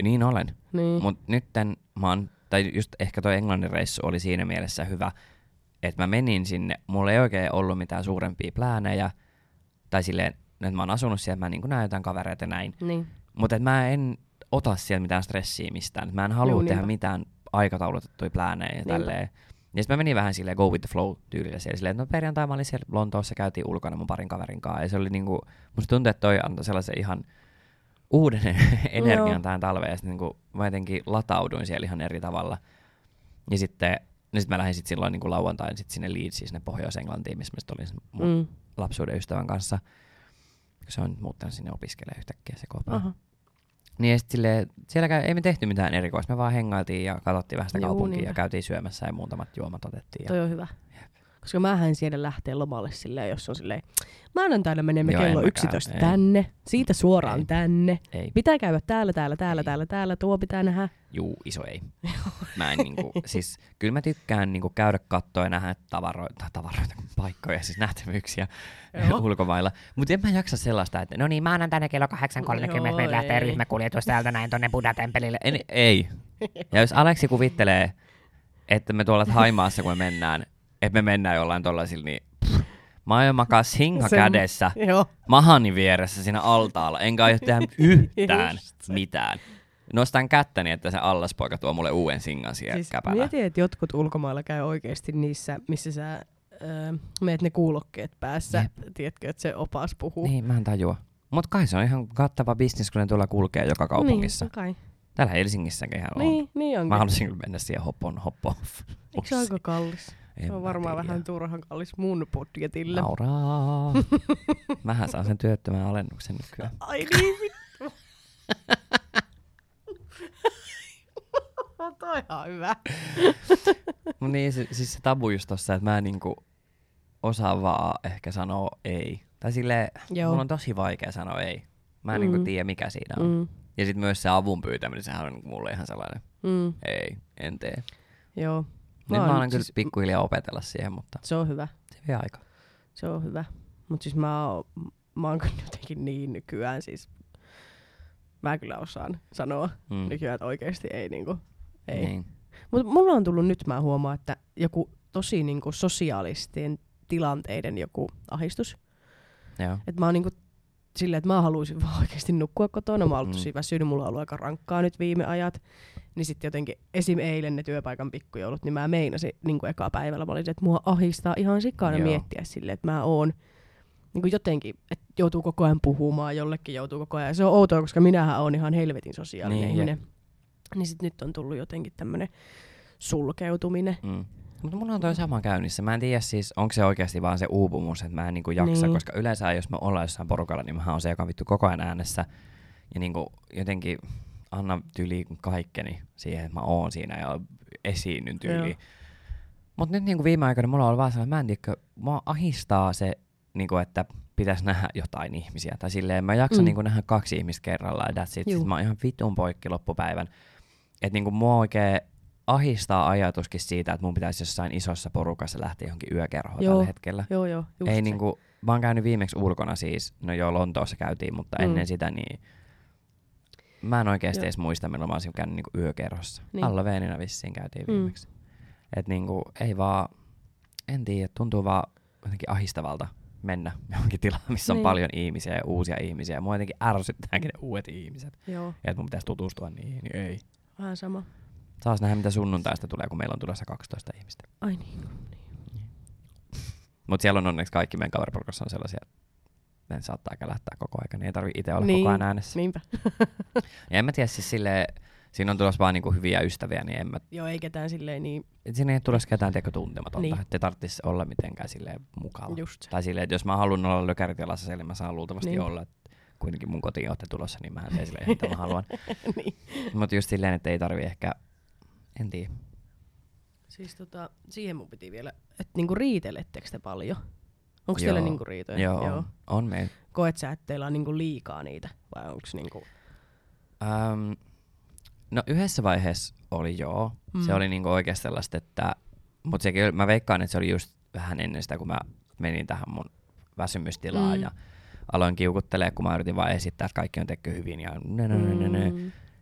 niin olen. Niin. Mut nytten mä oon, tai just ehkä toi Englannin reissu oli siinä mielessä hyvä, että mä menin sinne. Mulla ei oikein ollut mitään suurempia pläänejä. Tai silleen, että mä oon asunut siellä, että mä niinku näen jotain kavereita näin. Niin. Mut et mä en... ota siellä mitään stressiä mistään. Mä en halua tehdä mitään aikataulutettuja pläänejä ja tälleen. Niin sitten mä menin vähän silleen go with the flow -tyylillä siellä silleen, että no perjantai mä olin siellä Lontoossa, käytiin ulkona mun parin kaverin kanssa. Ja se oli niinku, musta tuntuu, että toi antoi sellaisen ihan uuden energian tähän talveen. Ja sitten niinku mä jotenkin latauduin siellä ihan eri tavalla. Ja sitten no sit mä lähdin sit silloin niinku lauantain sit sinne Leedsiin, sinne Pohjois-Englantiin, missä mä sit olin mun lapsuuden ystävän kanssa. Se on nyt muuttanut sinne opiskelemaan yhtäkkiä se kopaa. Uh-huh. Niin ja sit silleen, siellä ei me tehty mitään erikoista, me vaan hengailtiin ja katsottiin vähän sitä kaupunkia niin. Ja käytiin syömässä ja muutamat juomat otettiin. Toi on hyvä. Koska mähän siellä lähtee lomalle silleen, jos on silleen, maanantaina menemme kello 11 tänne, siitä suoraan tänne. Ei. Pitää käydä täällä, tuo pitää nähdä. Juu, iso ei. Mä en niinku, siis kyllä mä tykkään niinku käydä kattoa ja nähdä tavaroita, paikkoja, siis nähtävyyksiä ulkomailla. Mutta en mä jaksa sellaista, että no niin, maanantaina kello 8.30 me lähtee ryhmäkuljetus täältä näin tonne Buddha-temppelille. Ei. Ja jos Aleksi kuvittelee, että me tuolla Haimaassa kun me mennään, että me mennään jollain tollaisilla, niin mä aion makaa singha kädessä mahani vieressä siinä altaalla, enkä aion tehdä yhtään mitään. Nostan kättäni, että se allaspoika tuo mulle uuden singan siellä siis käpällä. Mietin, että jotkut ulkomailla käy oikeasti niissä, missä sä meet ne kuulokkeet päässä, tiedätkö, että se opas puhuu. Niin, mä en tajua. Mut kai se on ihan kattava bisnes, kun ne tuolla kulkee joka kaupungissa. Niin, kai. Täällä Helsingissäkin ihan on. Niin onkin. Mä haluaisin mennä siihen hop-off. Eikö se aika kallis? Se on varmaan vähän turhan kallis mun budjetille. Nauraa. Mähän saan sen työttömän alennuksen nykyään. Ai niin vittu. Toi on hyvä. Mun niin, siis se tabu just tossa, että mä en niinku osaa vaan ehkä sanoa ei. Tai silleen, mulla on tosi vaikea sanoa ei. Mä en niinku tiedä mikä siinä on. Ja sit myös se avun pyytäminen, sehän on mulle ihan sellainen, ei, en tee. Joo. Nyt mä alan kyllä siis pikkuhiljaa opetella siihen, mutta se on hyvä. Se vie aikaa. Se on hyvä. Mutta siis mä oon kyllä jotenkin niin nykyään, siis mä kyllä osaan sanoa nykyään, että oikeesti ei niinku, ei. Niin. Mutta mulla on tullut nyt, mä huomaan, että joku tosi niinku sosiaalisten tilanteiden joku ahdistus. Että mä oon niinku silleen, että mä haluaisin vaan oikeesti nukkua kotona, mä oon ollut tosi väsynyt, mulla on ollut aika rankkaa nyt viime ajat. Niin sitten jotenkin, esim. Eilen ne työpaikan pikkujoulut, niin mä meinasin niin kuin ekaa päivällä, mä olin, että mua ahdistaa ihan sikana miettiä silleen, että mä oon niin kuin jotenkin, että joutuu koko ajan puhumaan, jollekin joutuu koko ajan. Se on outoa, koska minähän oon ihan helvetin sosiaalinen ihminen. Niin sit nyt on tullut jotenkin tämmönen sulkeutuminen. Mutta mulla on toi sama käynnissä. Mä en tiedä siis, onko se oikeasti vaan se uupumus, että mä en niinku jaksa, koska yleensä jos me ollaan jossain porukalla, niin mähän on se, joka on vittu koko ajan äänessä ja niinku jotenkin anna tyyliin kaikkeni siihen, että mä oon siinä ja esiinnyn tyyliin. Mut nyt niinku viime aikoina mulla on ollut vaan sellainen, mä en tiedä, mua ahistaa se, niinku, että pitäisi nähdä jotain ihmisiä. Tai silleen, mä jaksan niinku nähdä 2 ihmistä kerrallaan. That's it. Sit mä oon ihan vitun poikki loppupäivän. Et niinku mua oikein ahistaa ajatuskin siitä, että mun pitäisi jossain isossa porukassa lähteä johonkin yökerhoon tällä hetkellä. Joo, just ei niinku, mä oon käynyt viimeksi ulkona siis, no joo, Lontoossa käytiin, mutta ennen sitä niin mä en oikeesti edes muista, milloin mä olisin käynyt niinku yökerhossa. Niin. Alla Veeninä vissiin käytiin viimeksi. Et niinku ei vaan, en tiedä, tuntuu vaan jotenkin ahistavalta mennä johonkin tilaan, missä on paljon ihmisiä ja uusia ihmisiä. Mua jotenkin ärsyttääkin ne uudet ihmiset. Et mun pitäisi tutustua niihin, niin ei. Vähän sama. Saas nähdä mitä sunnuntaista tulee, kun meillä on tulossa 12 ihmistä. Ai niin. Mut siellä on onneksi kaikki meidän kaveriporukassa on sellaisia, en saattaa kälähtää koko ajan, niin ei tarvitse itse olla koko ajan äänessä. Niinpä. Ja en mä tiedä, siis silleen, siinä on tulossa vaan niinku hyviä ystäviä, niin en mä... Joo, ei ketään silleen niin... Siinä ei tulossa ketään teko tuntematonta, ettei tarvitsisi olla mitenkään silleen mukava. Just. Tai silleen, että jos mä haluan olla lökärit jalassa siellä, mä saan luultavasti olla, että kuitenkin mun kotiin ootte tulossa, niin mä teen silleen, mitä mä haluan. Niin. Mut just silleen, että ei tarvi ehkä... En tiedä. Siis siihen mun piti vielä, että niinku riitelettekö te paljon? Onko teillä niinku riitoja? Joo. On meillä. Koet sä, että teillä on niinku liikaa niitä? Vai onks niinku... No yhdessä vaiheessa oli Se oli niinku oikeesti sellaista, että... Mut sekin, mä veikkaan, että se oli just vähän ennen sitä, kun mä menin tähän mun väsymystilaan ja aloin kiukuttelee, kun mä yritin vaan esittää, että kaikki on tehty hyvin ja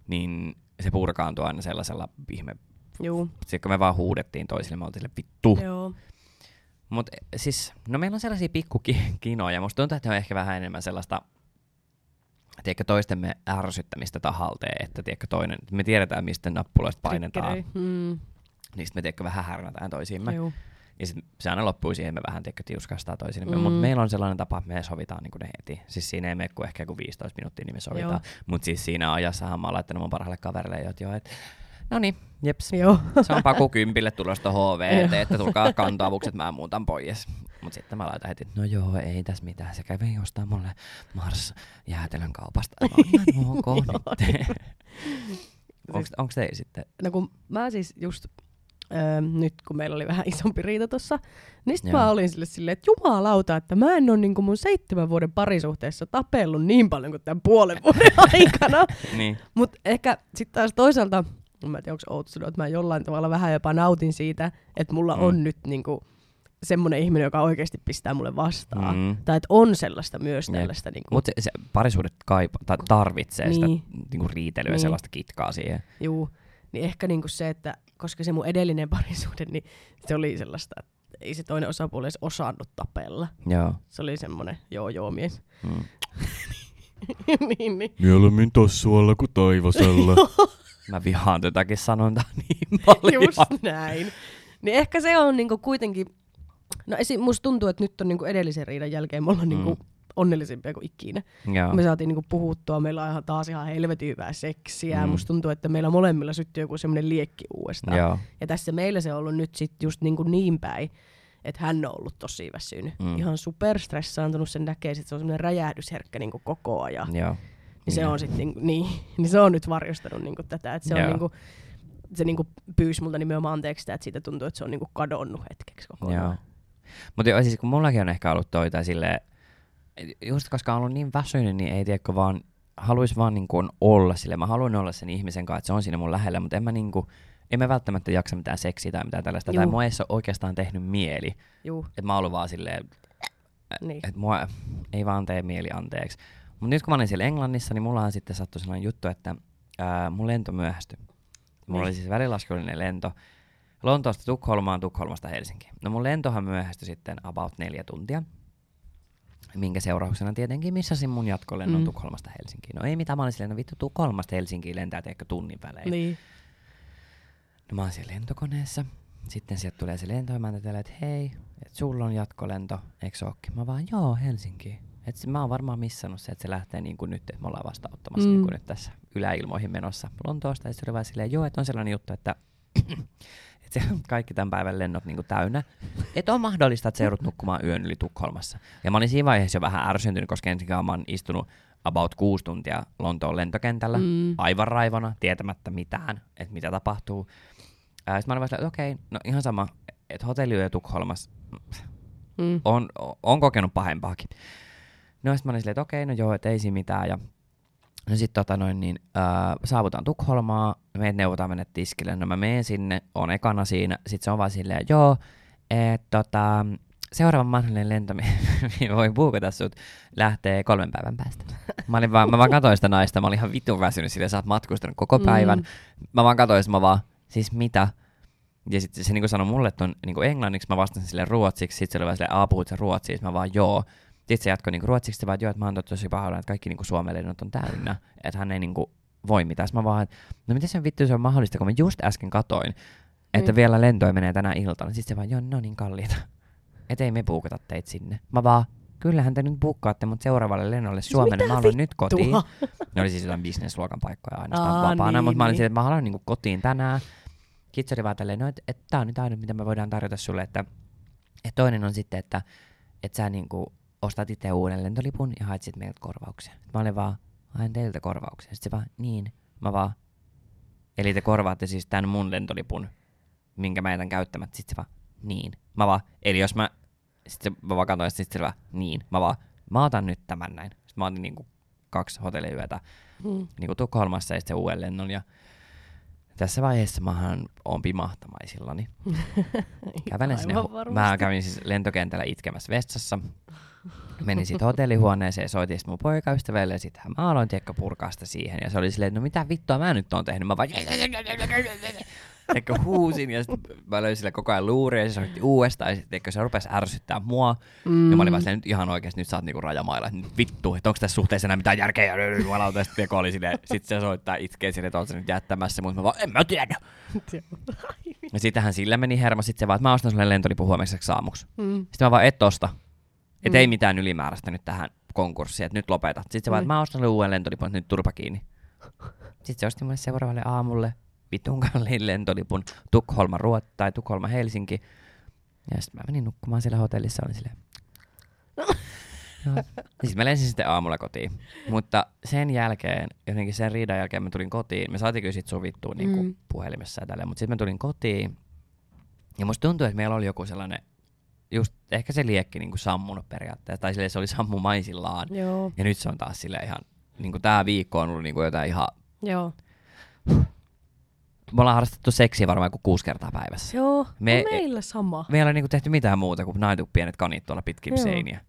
niin se purkaantui aina sellaisella ihme... Sitten kun me vaan huudettiin toisille, me oltiin sille vittu. Joo. Mut siis, no meillä on sellaisia pikkukinoja. Musta tuntuu, että ne on ehkä vähän enemmän sellaista toistemme ärsyttämistä tahalteen, että toinen, me tiedetään, mistä nappuloista painetaan. niin sit me tiedätkö vähän härnätään toisiimme. Juu. Ja sit se aina loppuu siihen, me vähän tiuskastaa toisiimme, mutta meillä on sellainen tapa, että me sovitaan niin kuin ne heti. Siis siinä ei mene kuin ehkä joku 15 minuuttia, niin me sovitaan. Mutta siis siinä ajassahan mä oon laittanut mun parhaalle kaverille, että no niin, jeps, joo. Se on paku 10 tulosta HVT, että tulkaa kantoavukset, mä muutan pois. Mut sitten mä laitan heti, no joo, ei tässä mitään, se kävi ostaa mulle Mars-jäätelön kaupasta. No, ok, onks teillä sitten? No kun mä siis just... nyt kun meillä oli vähän isompi riita tossa, niin sit mä olin silleen, että jumalauta, että mä en oo niinku mun 7 vuoden parisuhteessa tapellut niin paljon kuin tämän 5,5 vuoden aikana. Niin. Mut ehkä sit taas toisaalta, mä en tiedä onks outoa, että mä jollain tavalla vähän jopa nautin siitä, että mulla on nyt niinku semmonen ihminen, joka oikeesti pistää mulle vastaan. Tai että on sellaista myös tällaista. Niinku. Mut se parisuudet tarvitsee sitä niinku riitelyä ja sellaista kitkaa siihen. Juu. Niin ehkä niinku se, että koska se mun edellinen parisuhde, niin se oli sellaista, että ei se toinen osapuoli edes osannut tapella. Joo. Se oli semmoinen joo-joo-mies. Mm. niin. Mieluummin tossualla kuin taivasella. Mä vihaan tätäkin sanontaa niin paljon. Just näin. Niin ehkä se on niinku kuitenkin... No musta tuntuu, että nyt on niinku edellisen riidan jälkeen me ollaan niinku onnellisimpia kuin ikinä. Joo. Me saatiin niinku puhuttua, meillä on taas ihan helvetin hyvää seksiä. Musta tuntuu, että meillä molemmilla syttyy joku semmoinen liekki uudestaan. Joo. Ja tässä meillä se on ollut nyt sit just niinku niin päin, että hän on ollut tosi väsynyt. Ihan superstressaantunut, sen näkee, että se on semmoinen räjähdysherkkä niinku koko ajan. Joo. Niin se on sit niinku, niin se on nyt varjostanut niinku tätä, että se on niinku, se niinku pyysi multa nimenomaan anteeksi sitä, että siitä tuntuu, että se on niinku kadonnut hetkeksi kokonaan. Mutta siis kun mullakin on ehkä ollut toi tai silleen, just koska on ollut niin väsynyt, niin ei tiedäkö vaan, haluaisi vaan niin kuin olla silleen. Mä haluan olla sen ihmisen kanssa, että se on siinä mun lähellä, mutta en mä välttämättä jaksa mitään seksiä tai mitään tällaista. Juh. Tai mua ei ole oikeastaan tehnyt mieli. Että mä oon ollut vaan silleen, niin. Että mua ei vaan tee mieli anteeksi. Mutta nyt kun mä olin siellä Englannissa, niin mullahan sitten sattui sellainen juttu, että mun lento myöhästyi. Mulla oli siis välilaskullinen lento Lontoosta Tukholmaan, Tukholmasta Helsinkiin. No mun lentohan myöhästyi sitten about 4 tuntia. Minkä seurauksena tietenkin missasin mun jatkolennon Tukholmasta Helsinkiin. No ei mitään, mä olin silleen, no vittu Tukholmasta Helsinkiin lentää teekö tunnin välein. Niin. No mä oon siellä lentokoneessa, sitten sieltä tulee se lento ja mä ajattelin, että hei, et sulla on jatkolento, eikö se ookin? Mä vaan joo, Helsinkiin. Et mä oon varmaan missannut se, että se lähtee niin kuin nyt, että me ollaan vasta ottamassa niin kuin nyt tässä yläilmoihin menossa Lontoosta. Ja se oli vaan silleen, joo, että on sellainen juttu, että se on kaikki tämän päivän lennot niinku täynnä. Et on mahdollista, että se joudut nukkumaan yön yli Tukholmassa. Ja mä olin siinä vaiheessa jo vähän ärsyntynyt, koska ensinnäkin mä oon istunut about 6 tuntia Lontoon lentokentällä. Aivan raivona, tietämättä mitään, että mitä tapahtuu. Sitten mä olin vaan silleen, että okei, no ihan sama, että hotelliyö Tukholmassa on kokenut pahempaakin. No sit mä olin silleen, että okei, no joo, et ei siinä mitään. Ja no sit saavutaan Tukholmaa, meidät neuvotaan mennä tiskille, no mä menen sinne, on ekana siinä, sit se on vaan silleen, joo, että seuraavan mahdollinen lento, voi buukata sut, lähtee 3 päivän päästä. Mä vaan katsoin sitä naista, mä olin ihan vitun väsynyt silleen, sä oot matkustanut koko päivän, mä vaan katsoin, mä vaan, siis mitä? Ja sit se niinku sanoi mulle ton niinku englanniksi, mä vastasin silleen ruotsiksi, sit se oli vaan silleen, puhut sä ruotsia, mä vaan joo. Sitten se jatkoi niinku ruotsiksi, vaan, että joo, että mä oon tosi pahoillani, että kaikki niinku Suomen lennot on täynnä, että hän ei niinku voi mitään. Sitten mä vaan, että no miten se vittu, se on mahdollista, kun mä just äsken katoin, että vielä lentoja menee tänä iltana. Sitten se vaan, joo, no niin kalliita, et ei me buukata teitä sinne. Mä vaan, kyllähän te nyt buukkaatte, mutta seuraavalle lennolle Suomeen, mä haluan nyt kotiin. Ne oli siis jotain businessluokan paikkoja ainoastaan vapaana, mutta mä olin siitä, että mä haluan niinku kotiin tänään. Sitten se oli vaan tälleen, no, että tää on nyt aina, mitä me voidaan tarjota sulle, että toinen on sitten, että sä niinku ostat itse uuden lentolipun ja haet sit meiltä korvauksia. Mä olin vaan, haen teiltä korvauksia. Sitten se vaan, niin. Mä vaan, eli te korvaatte siis tän mun lentolipun, minkä mä jätän käyttämättä. Sitten se vaan, niin. Mä vaan, eli jos mä, sitten mä vaan katsoin, sitten se vaan, niin. Mä vaan, mä otan nyt tämän näin. Sitten mä otin niinku 2 hotelliyötä niinku Tukholmassa ja sitten uuden lennon. Ja tässä vaiheessa mähän oon pimahtamaisilani. Kävelen sinne, mä kävin siis lentokentällä itkemässä vessassa. Menin sitten hotellihuoneeseen, soitin sitten mun poikaystävälle ja sitten mä aloin purkaa sitä siihen. Ja se oli silleen, no mitä vittua mä nyt oon tehnyt. Mä vaan Eikö huusin ja sitten mä löin sille koko ajan luuria ja se soitti uudestaan ja sitten se rupesi ärsyttää mua. Ja mä olin vaan silleen, nyt ihan oikeesti, nyt sä oot niinku rajamailla, että nyt vittu, että onko tässä suhteessa enää mitään järkeä ja jumalauta. Ja sitten Teko oli silleen, sit se soittaa itkeen silleen, että oot sä nyt jättämässä, mutta mä vaan, en mä tiedä. Ja sitähän sillä meni hermo, sit se vaan, että mä ostan sulle lentolipun huomiseksi aamuksi. Sitten mä vaan, et osta. Et ei mitään ylimääräistä nyt tähän konkurssiin, että nyt lopeta. Sitten se vaan, että mä ostan sulle uuden lentolipun, että nyt turpa kiinni. Sitten se osti mulle seuraavalle aamulle vitun kalliin lentolipun Tukholma-Helsinki. Ja sitten mä menin nukkumaan siellä hotellissa, olin silleen. Sitten mä lensin sitten aamulla kotiin. Mutta sen jälkeen, jotenkin sen riidan jälkeen mä tulin kotiin. Me saatiin kyllä sit sovittua niinku puhelimessa ja tälleen, mutta sitten mä tulin kotiin. Ja musta tuntui, että meillä oli joku sellainen, just ehkä se liekki niinku sammunut periaatteessa. Tai silleen se oli sammumaisillaan. Joo. Ja nyt se on taas silleen ihan, niinku tää viikko on ollut niinku jotain ihan... Joo. Me ollaan harrastettu seksiä varmaan 6 kertaa päivässä. Joo, meillä sama. Me ei ole niinku tehty mitään muuta kuin naitu pienet kanit tuolla pitkin seiniä.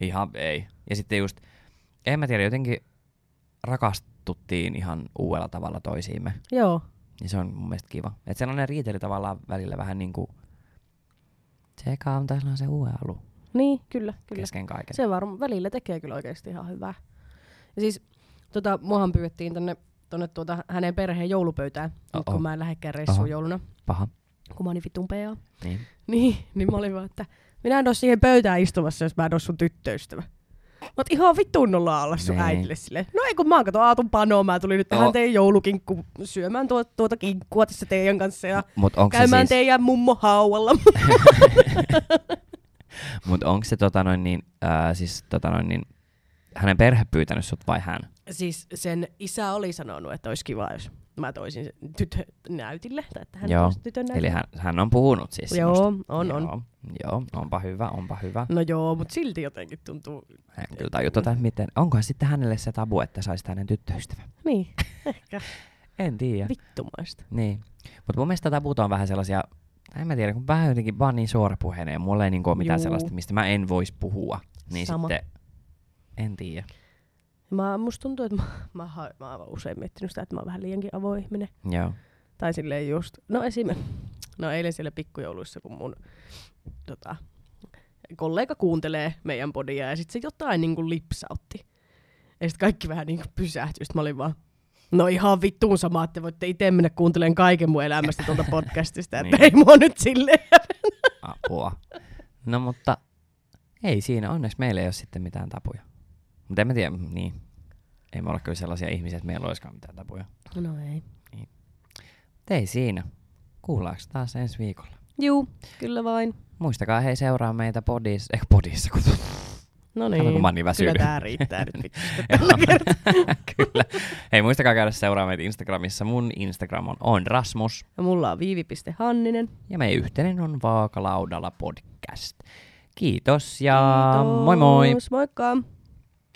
Ihan ei. Ja sitten just, en mä tiedä, jotenkin rakastuttiin ihan uudella tavalla toisiimme. Joo. Ja se on mun mielestä kiva. Että sellainen riiteli tavallaan välillä vähän niinku, se eka on taas se uuden alu. Niin, kyllä. Kesken kaiken. Se varmaan välillä tekee kyllä oikeasti ihan hyvää. Ja siis, muahan pyydettiin tonne hänen perheen joulupöytään, kun mä en lähdekään reissuun jouluna. Paha. Kun mä olin vitun PA. Niin mä olin vaan, että minä en ole siihen pöytään istumassa, jos mä en ole sun tyttöystävä. Mä oot ihan vitun olla alla sun äidille silleen. No ei kun mä oon kato Aatun panoa, mä tulin nyt tähän teidän joulukinkku syömään tuota kinkkua tässä teidän kanssa ja käymään siis... teidän mummo hauvalla. Mut onks se hänen perhe pyytänyt sut vai hän? Siis sen isä oli sanonut, että olisi kiva, jos mä toisin sen tytön näytille. Tai että hän toisi tytön näytille. Eli hän on puhunut siis sinusta. Joo, on. Joo, onpa hyvä. No joo, mutta silti jotenkin tuntuu... En kyllä tajuta, että miten. Onkohan sitten hänelle se tabu, että saisi hänen tyttöystävän? Niin, ehkä. En tiedä. Vittumaista. Niin, mutta mun mielestä tabut on vähän sellaisia... En mä tiedä, kun vähän jotenkin vaan niin suorapuheinen ja mulla ei niin ole mitään sellaista, mistä mä en voisi puhua. Niin sama. Sitten, en tiedä. Musta tuntuu, että mä oon usein miettinyt sitä, että mä oon vähän liiankin avoin ihminen. Joo. Tai silleen just, eilen siellä pikkujouluissa, kun mun kollega kuuntelee meidän podia ja sit se jotain niinku lipsautti. Ja sit kaikki vähän niinku pysähtyi. Sit mä olin vaan, no ihan vittuun sama, että voitte ite mennä kuuntelemaan kaiken mun elämästä tuolta podcastista, että ei mua nyt silleen. Apua. No mutta ei siinä, onneksi meillä ei ole sitten mitään tapuja. Mutta en mä tiedä, niin. Ei me olla kyllä sellaisia ihmisiä, että meillä olisikaan mitään tapuja. No ei. Niin. Ei siinä. Kuullaanko taas ensi viikolla? Juu, kyllä vain. Muistakaa hei seuraa meitä podissa. No niin, kyllä tää riittää nyt. Kyllä. Hei muistakaa käydä seuraa meitä Instagramissa. Mun Instagram on Rasmus. Ja mulla on viivi.hanninen. Ja meidän yhteinen on Vaakalaudalla podcast. Kiitos ja moi moi! Moikka!